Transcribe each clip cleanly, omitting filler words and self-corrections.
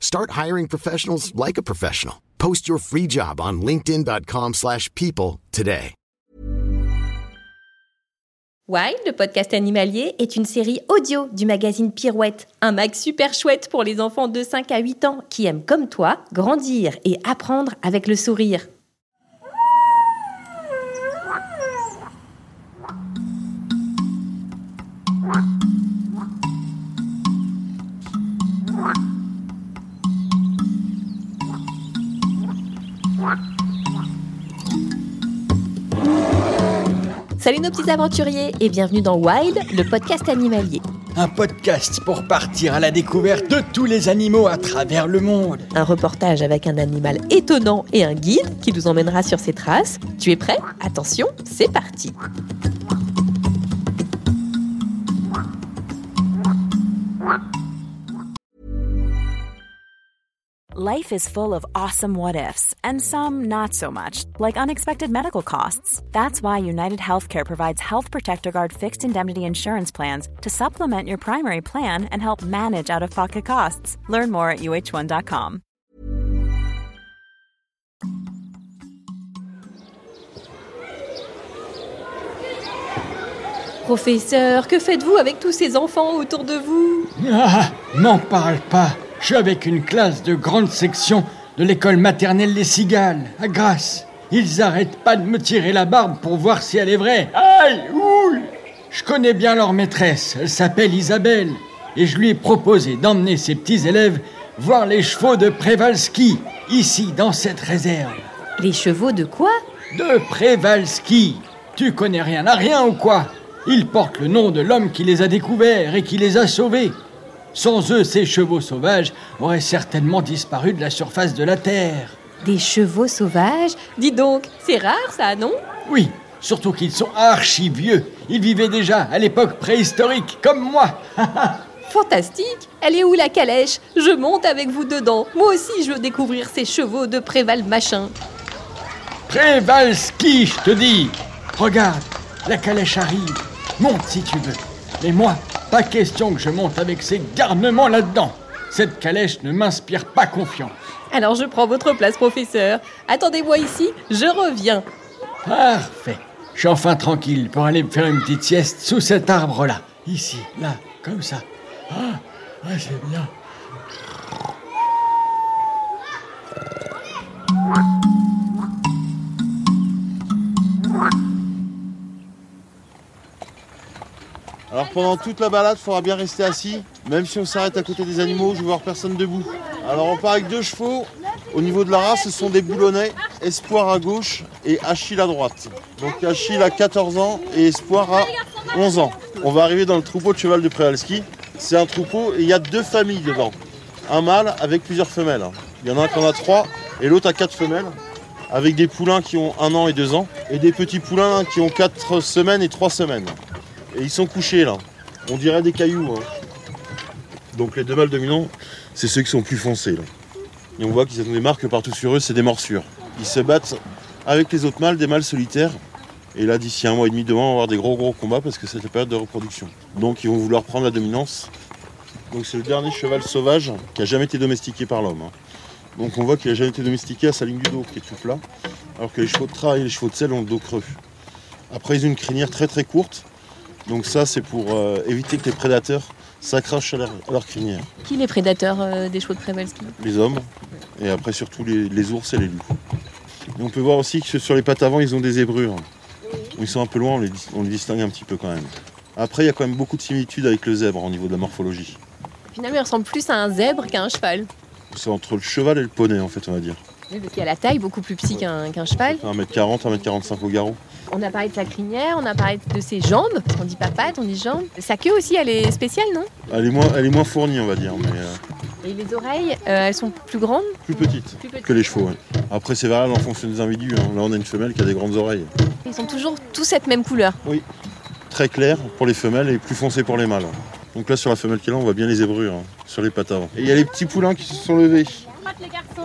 Start hiring professionals like a professional. Post your free job on linkedin.com/people today. Wild, le podcast animalier, est une série audio du magazine Pirouette, un mag super chouette pour les enfants de 5 à 8 ans qui aiment comme toi grandir et apprendre avec le sourire. Salut nos petits aventuriers et bienvenue dans Wild, le podcast animalier. Un podcast pour partir à la découverte de tous les animaux à travers le monde. Un reportage avec un animal étonnant et un guide qui nous emmènera sur ses traces. Tu es prêt ? Attention, c'est parti ! Life is full of awesome what-ifs, and some not so much, like unexpected medical costs. That's why United Healthcare provides Health Protector Guard fixed indemnity insurance plans to supplement your primary plan and help manage out-of-pocket costs. Learn more at uh1.com. Professeur, que faites-vous avec tous ces enfants autour de vous? Ah, n'en parle pas. Je suis avec une classe de grande section de l'école maternelle des Cigales, à Grasse. Ils n'arrêtent pas de me tirer la barbe pour voir si elle est vraie. Aïe, ouille ! Je connais bien leur maîtresse, elle s'appelle Isabelle. Et je lui ai proposé d'emmener ses petits élèves voir les chevaux de Przewalski, ici, dans cette réserve. Les chevaux de quoi ? De Przewalski. Tu connais rien à rien ou quoi ? Ils portent le nom de l'homme qui les a découverts et qui les a sauvés. Sans eux, ces chevaux sauvages auraient certainement disparu de la surface de la Terre. Des chevaux sauvages ? Dis donc, c'est rare ça, non ? Oui, surtout qu'ils sont archi-vieux. Ils vivaient déjà à l'époque préhistorique, comme moi. Fantastique ! Elle est où la calèche ? Je monte avec vous dedans. Moi aussi, je veux découvrir ces chevaux de Przewalski. Przewalski, je te dis ! Regarde, la calèche arrive. Monte si tu veux. Mais moi, pas question que je monte avec ces garnements là-dedans. Cette calèche ne m'inspire pas confiance. Alors je prends votre place, professeur. Attendez-moi ici, je reviens. Parfait. Je suis enfin tranquille pour aller me faire une petite sieste sous cet arbre-là. Ici, là, comme ça. Ah, c'est bien. Alors pendant toute la balade, il faudra bien rester assis, même si on s'arrête à côté des animaux, je vais voir personne debout. Alors on part avec 2 chevaux, au niveau de la race, ce sont des boulonnais, Espoir à gauche et Achille à droite. Donc Achille a 14 ans et Espoir a 11 ans. On va arriver dans le troupeau de cheval de Przewalski. C'est un troupeau et il y a 2 familles devant. Un mâle avec plusieurs femelles. Il y en a un qui en a 3 et l'autre a 4 femelles, avec des poulains qui ont 1 an et 2 ans, et des petits poulains qui ont 4 semaines et 3 semaines. Et ils sont couchés là, on dirait des cailloux. Donc les 2 mâles dominants, c'est ceux qui sont plus foncés là. Et on voit qu'ils ont des marques partout sur eux, c'est des morsures. Ils se battent avec les autres mâles, des mâles solitaires. Et là, d'ici 1 mois et demi, 2 mois, on va avoir des gros combats parce que c'est la période de reproduction. Donc ils vont vouloir prendre la dominance. Donc c'est le dernier cheval sauvage qui n'a jamais été domestiqué par l'homme. Donc on voit qu'il n'a jamais été domestiqué à sa ligne du dos qui est tout plat. Alors que les chevaux de trail et les chevaux de selle ont le dos creux. Après ils ont une crinière très courte. Donc ça, c'est pour éviter que les prédateurs s'accrochent à leur crinière. Qui les prédateurs des chevaux de Przewalski ? Les hommes, et après surtout les ours et les loups. Et on peut voir aussi que sur les pattes avant, ils ont des zébrures. Ils sont un peu loin, on les distingue un petit peu quand même. Après, il y a quand même beaucoup de similitudes avec le zèbre au niveau de la morphologie. Finalement, il ressemble plus à un zèbre qu'à un cheval. C'est entre le cheval et le poney, en fait, on va dire. Oui, parce qu'il y a la taille beaucoup plus petite qu'un cheval. 1m40, 1m45 au garrot. On a parlé de sa crinière, on a parlé de ses jambes. On dit papates, on dit jambes. Sa queue aussi, elle est spéciale, non ? Elle est moins fournie, on va dire. Mais Et les oreilles, elles sont plus grandes ? Plus petites que les chevaux, oui. Après, c'est variable en fonction des individus. Hein. Là, on a une femelle qui a des grandes oreilles. Ils sont toujours tous cette même couleur ? Oui, très clair pour les femelles et plus foncé pour les mâles. Donc là, sur la femelle qui est là, on voit bien les zébrures, hein, sur les pattes avant. Et il y a les petits poulains qui se sont levés.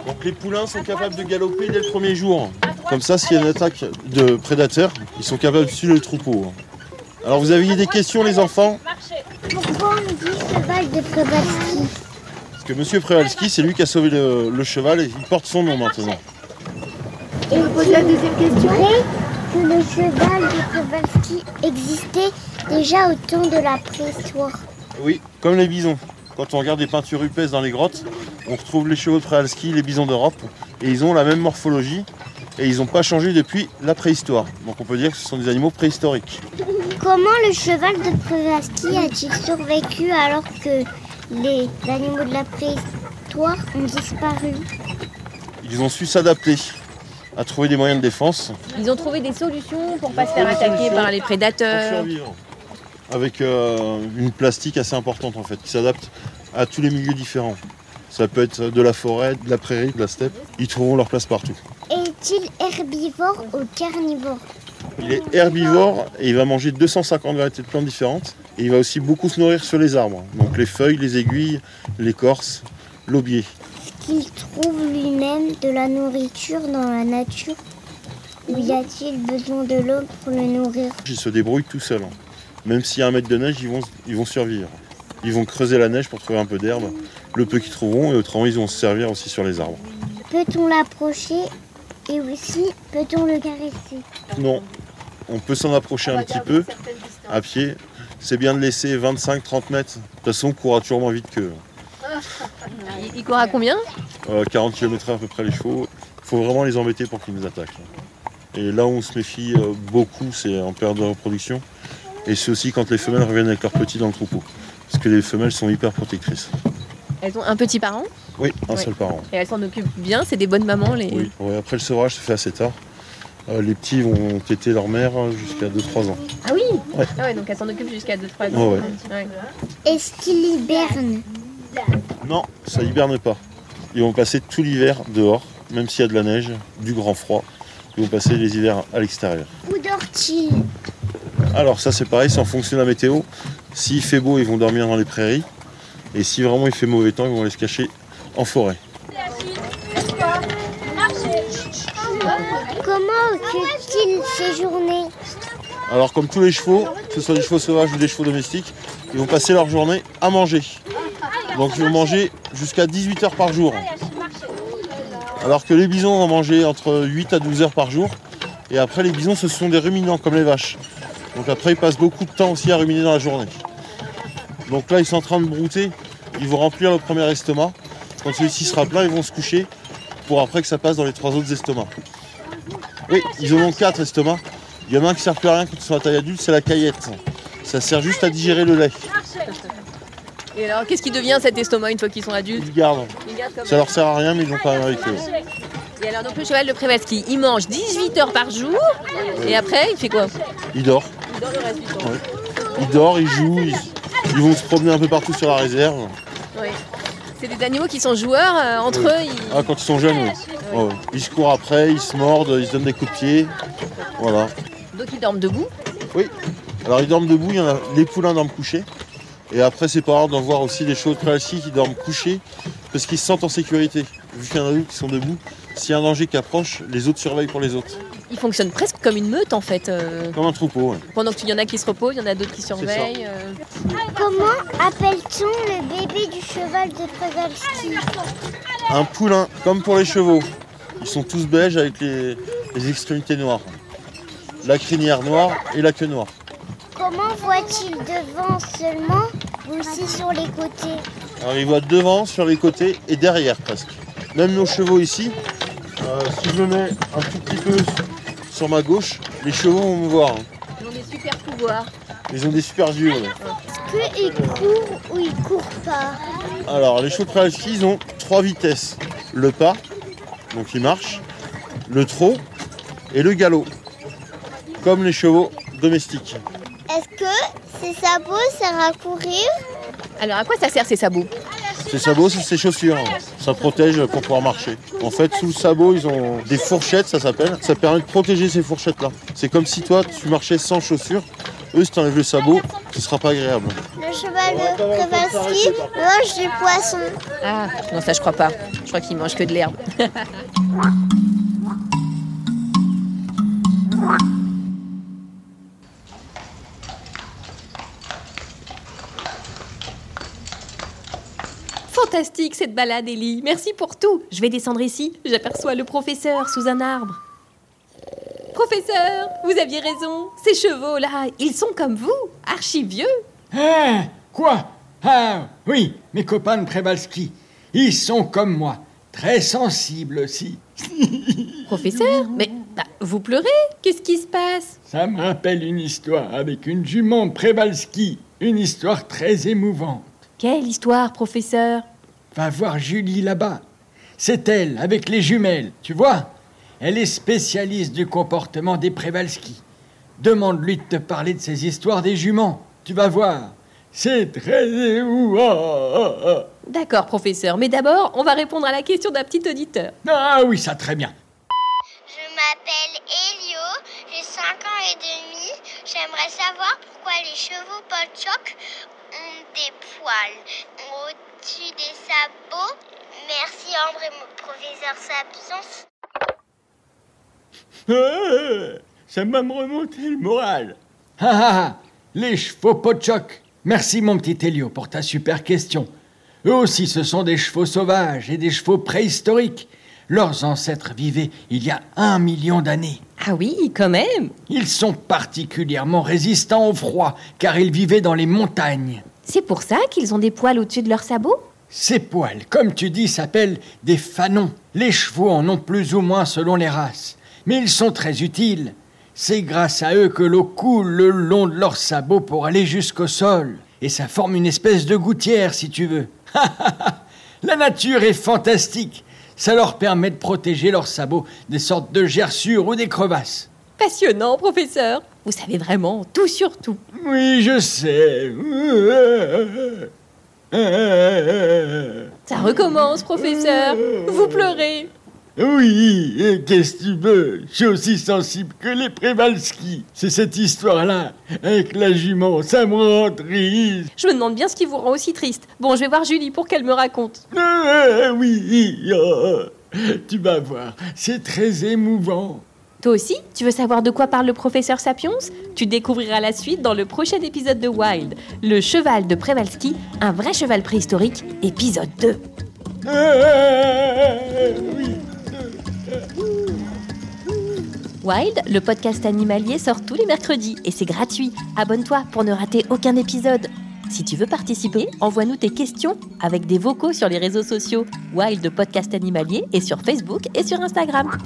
Donc les poulains sont capables de galoper dès le premier jour. Comme ça, s'il y a une attaque de prédateurs, ils sont capables de suivre le troupeau. Alors vous aviez des questions, les enfants ? Pourquoi on dit cheval de Przewalski ? Parce que monsieur Przewalski, c'est lui qui a sauvé le cheval et il porte son nom maintenant. Et vous posez la deuxième question ? Que le cheval de Przewalski existait déjà au temps de la préhistoire. Oui, comme les bisons. Quand on regarde les peintures rupestres dans les grottes, on retrouve les chevaux de Przewalski, les bisons d'Europe, et ils ont la même morphologie, et ils n'ont pas changé depuis la préhistoire. Donc on peut dire que ce sont des animaux préhistoriques. Comment le cheval de Przewalski a-t-il survécu alors que les animaux de la préhistoire ont disparu ? Ils ont su s'adapter, à trouver des moyens de défense. Ils ont trouvé des solutions pour ne pas se faire attaquer par les prédateurs. Avec une plastique assez importante en fait, qui s'adapte à tous les milieux différents. Ça peut être de la forêt, de la prairie, de la steppe. Ils trouveront leur place partout. Est-il herbivore ou carnivore ? Il est herbivore et il va manger 250 variétés de plantes différentes. Et il va aussi beaucoup se nourrir sur les arbres. Donc les feuilles, les aiguilles, l'écorce, l'aubier. Est-ce qu'il trouve lui-même de la nourriture dans la nature ? Ou y a-t-il besoin de l'homme pour le nourrir ? Il se débrouille tout seul. Même s'il y a 1 mètre de neige, ils vont survivre. Ils vont creuser la neige pour trouver un peu d'herbe, le peu qu'ils trouveront, et autrement, ils vont se servir aussi sur les arbres. Peut-on l'approcher et aussi peut-on le caresser ? Non, on peut s'en approcher un petit peu, à pied. C'est bien de laisser 25-30 mètres. De toute façon, on courra toujours moins vite qu'eux. Ils courent à combien ? 40 km/h à peu près les chevaux. Il faut vraiment les embêter pour qu'ils nous attaquent. Et là où on se méfie beaucoup, c'est en période de reproduction. Et c'est aussi quand les femelles reviennent avec leurs petits dans le troupeau. Parce que les femelles sont hyper protectrices. Elles ont un petit par an ? Oui, un seul par an. Et elles s'en occupent bien, c'est des bonnes mamans les... Oui, ouais, après le sevrage se fait assez tard. Les petits vont téter leur mère jusqu'à 2-3 ans. Ah oui ? Ouais. Ah ouais, donc elles s'en occupent jusqu'à 2-3 ans. Ouais. Est-ce qu'ils hibernent ? Non, ça hiberne pas. Ils vont passer tout l'hiver dehors, même s'il y a de la neige, du grand froid. Ils vont passer les hivers à l'extérieur. Où dort-il ? Alors ça c'est pareil, c'est en fonction de la météo. S'il fait beau, ils vont dormir dans les prairies. Et si vraiment il fait mauvais temps, ils vont aller se cacher en forêt. Comment occupent-ils ces journées ? Alors comme tous les chevaux, que ce soit des chevaux sauvages ou des chevaux domestiques, ils vont passer leur journée à manger. Donc ils vont manger jusqu'à 18 heures par jour. Alors que les bisons vont manger entre 8 à 12 heures par jour. Et après les bisons, ce sont des ruminants comme les vaches. Donc après, ils passent beaucoup de temps aussi à ruminer dans la journée. Donc là, ils sont en train de brouter. Ils vont remplir le premier estomac. Quand celui-ci sera plein, ils vont se coucher pour après que ça passe dans les 3 autres estomacs. Oui, ils en ont 4 estomacs. Il y en a un qui ne sert plus à rien quand ils sont à taille adulte, c'est la caillette. Ça sert juste à digérer le lait. Et alors, qu'est-ce qui devient cet estomac une fois qu'ils sont adultes ? Ils gardent. Ça leur sert à rien, mais ils n'ont pas rien avec eux. Et alors, donc le cheval de Przewalski, il mange 18 heures par jour. Et après, il fait quoi ? Il dort. Ouais. Ils dorment, ils jouent, ils vont se promener un peu partout sur la réserve. Oui. C'est des animaux qui sont joueurs entre eux. Ils... Ah, quand ils sont jeunes, oui. Ouais. Ouais. Ils se courent après, ils se mordent, ils se donnent des coups de pied. Voilà. Donc ils dorment debout ? Oui. Alors ils dorment debout, il y en a les poulains dorment couchés. Et après, c'est pas rare d'en voir aussi des chevaux de Przewalski qui dorment couchés parce qu'ils se sentent en sécurité. Vu qu'il y en a qui sont debout, s'il y a un danger qui approche, les autres surveillent pour les autres. Ils fonctionnent presque comme une meute en fait. Comme un troupeau, oui. Pendant qu'il y en a qui se reposent, il y en a d'autres qui surveillent. Comment appelle-t-on le bébé du cheval de Przewalski ? Un poulain, comme pour les chevaux. Ils sont tous beiges avec les extrémités noires. La crinière noire et la queue noire. Comment voit-il devant seulement ou aussi sur les côtés ? Alors il voit devant, sur les côtés et derrière presque. Même nos chevaux ici, si je me mets un tout petit peu... Sur ma gauche, les chevaux vont me voir. Ils ont des super pouvoirs. Ils ont des super yeux. Ouais. Est-ce qu'ils courent ou ils courent pas ? Alors, les chevaux de Przewalski, ils ont 3 vitesses. Le pas, donc il marche, le trot et le galop, comme les chevaux domestiques. Est-ce que ces sabots servent à courir ? Alors à quoi ça sert ces sabots ? Ces sabots, c'est ces chaussures. Ça protège pour pouvoir marcher. En fait, sous le sabot, ils ont des fourchettes, ça s'appelle. Ça permet de protéger ces fourchettes-là. C'est comme si toi, tu marchais sans chaussures. Eux, si tu enlèves le sabot, ce ne sera pas agréable. Le cheval de Przewalski mange des poissons. Ah, non, ça, je crois pas. Je crois qu'il mange que de l'herbe. Fantastique cette balade, Elie. Merci pour tout. Je vais descendre ici. J'aperçois le professeur sous un arbre. Professeur, vous aviez raison. Ces chevaux-là, ils sont comme vous, archi-vieux. Ah, quoi ? Ah, oui, mes copains de Przewalski. Ils sont comme moi, très sensibles aussi. Professeur, mais vous pleurez ? Qu'est-ce qui se passe ? Ça me rappelle une histoire avec une jument Przewalski. Une histoire très émouvante. Quelle histoire, professeur ? Va voir Julie là-bas. C'est elle, avec les jumelles, tu vois ? Elle est spécialiste du comportement des Przewalski. Demande-lui de te parler de ces histoires des juments. Tu vas voir. C'est très émouvant. D'accord, professeur. Mais d'abord, on va répondre à la question d'un petit auditeur. Ah oui, ça, très bien. Je m'appelle Elio, j'ai 5 ans et demi. J'aimerais savoir pourquoi les chevaux Polchok ont des poils au-dessus des sabots. Merci, André, mon professeur Sapiens. Ça m'a remonté le moral. Ah, les chevaux Polchok. Merci mon petit Elio pour ta super question. Eux aussi ce sont des chevaux sauvages et des chevaux préhistoriques. Leurs ancêtres vivaient il y a 1 million d'années. Ah oui, quand même. Ils sont particulièrement résistants au froid car ils vivaient dans les montagnes. C'est pour ça qu'ils ont des poils au-dessus de leurs sabots ? Ces poils, comme tu dis, s'appellent des fanons. Les chevaux en ont plus ou moins selon les races. Mais ils sont très utiles. C'est grâce à eux que l'eau coule le long de leurs sabots pour aller jusqu'au sol. Et ça forme une espèce de gouttière, si tu veux. La nature est fantastique. Ça leur permet de protéger leurs sabots des sortes de gerçures ou des crevasses. Passionnant, professeur. Vous savez vraiment tout sur tout. Oui, je sais. Ça recommence, professeur. Vous pleurez. Oui, et qu'est-ce que tu veux ? Je suis aussi sensible que les Przewalski. C'est cette histoire-là, avec la jument, ça me rend triste. Je me demande bien ce qui vous rend aussi triste. Bon, je vais voir Julie pour qu'elle me raconte. Tu vas voir, c'est très émouvant. Toi aussi, tu veux savoir de quoi parle le professeur Sapiens ? Tu découvriras la suite dans le prochain épisode de Wild, le cheval de Przewalski, un vrai cheval préhistorique, épisode 2. Oui. Wild, le podcast animalier, sort tous les mercredis et c'est gratuit. Abonne-toi pour ne rater aucun épisode. Si tu veux participer, envoie-nous tes questions avec des vocaux sur les réseaux sociaux. Wild Podcast Animalier est sur Facebook et sur Instagram.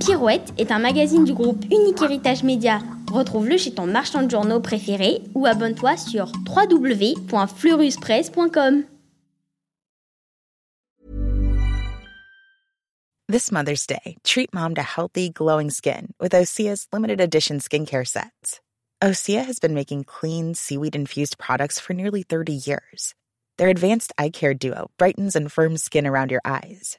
Pirouette est un magazine du groupe Unique Heritage Media. Retrouve-le chez ton marchand de journaux préféré ou abonne-toi sur www.fleuruspresse.com. This Mother's Day, treat mom to healthy, glowing skin with Osea's limited edition skincare sets. Osea has been making clean, seaweed-infused products for nearly 30 years. Their advanced eye care duo brightens and firms skin around your eyes,